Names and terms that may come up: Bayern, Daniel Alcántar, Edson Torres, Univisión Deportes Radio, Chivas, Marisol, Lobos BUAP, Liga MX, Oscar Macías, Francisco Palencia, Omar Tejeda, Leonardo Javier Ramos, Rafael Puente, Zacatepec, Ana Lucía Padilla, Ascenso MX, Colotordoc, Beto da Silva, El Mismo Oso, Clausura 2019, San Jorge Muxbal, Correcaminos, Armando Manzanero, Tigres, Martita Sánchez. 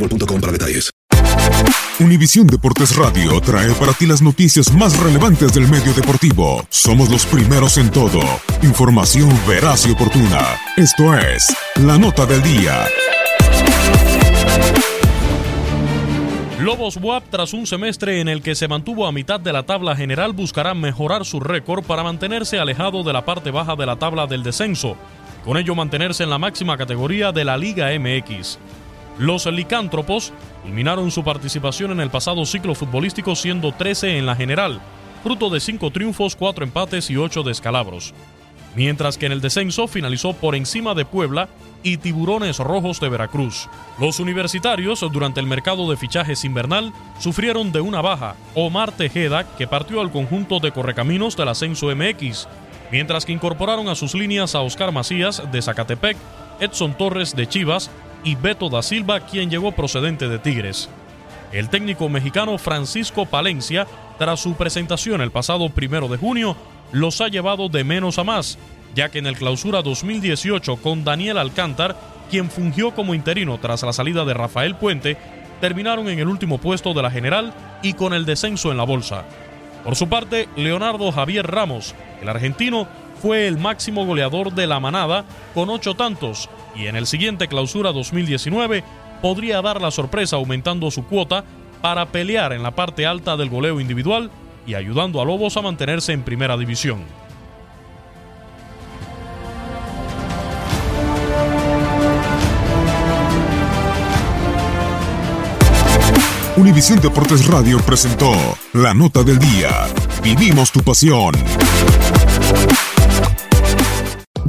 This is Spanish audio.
Para detalles. Univisión Deportes Radio trae para ti las noticias más relevantes del medio deportivo. Somos los primeros en todo. Información veraz y oportuna. Esto es La Nota del Día. Lobos BUAP, tras un semestre en el que se mantuvo a mitad de la tabla general, buscará mejorar su récord para mantenerse alejado de la parte baja de la tabla del descenso. Con ello mantenerse en la máxima categoría de la Liga MX. Los licántropos culminaron su participación en el pasado ciclo futbolístico siendo 13 en la general, fruto de 5 triunfos, 4 empates y 8 descalabros. Mientras que en el descenso finalizó por encima de Puebla y Tiburones Rojos de Veracruz. Los universitarios, durante el mercado de fichajes invernal, sufrieron de una baja, Omar Tejeda, que partió al conjunto de Correcaminos del Ascenso MX, mientras que incorporaron a sus líneas a Oscar Macías de Zacatepec, Edson Torres de Chivas, y Beto da Silva, quien llegó procedente de Tigres. El técnico mexicano Francisco Palencia, tras su presentación el pasado 1 de junio, los ha llevado de menos a más, ya que en el Clausura 2018 con Daniel Alcántar, quien fungió como interino tras la salida de Rafael Puente, terminaron en el último puesto de la general y con el descenso en la bolsa. Por su parte, Leonardo Javier Ramos, el argentino, fue el máximo goleador de la manada con 8 tantos y en el siguiente Clausura 2019 podría dar la sorpresa aumentando su cuota para pelear en la parte alta del goleo individual y ayudando a Lobos a mantenerse en primera división. Univisión Deportes Radio presentó La Nota del Día. Vivimos tu pasión.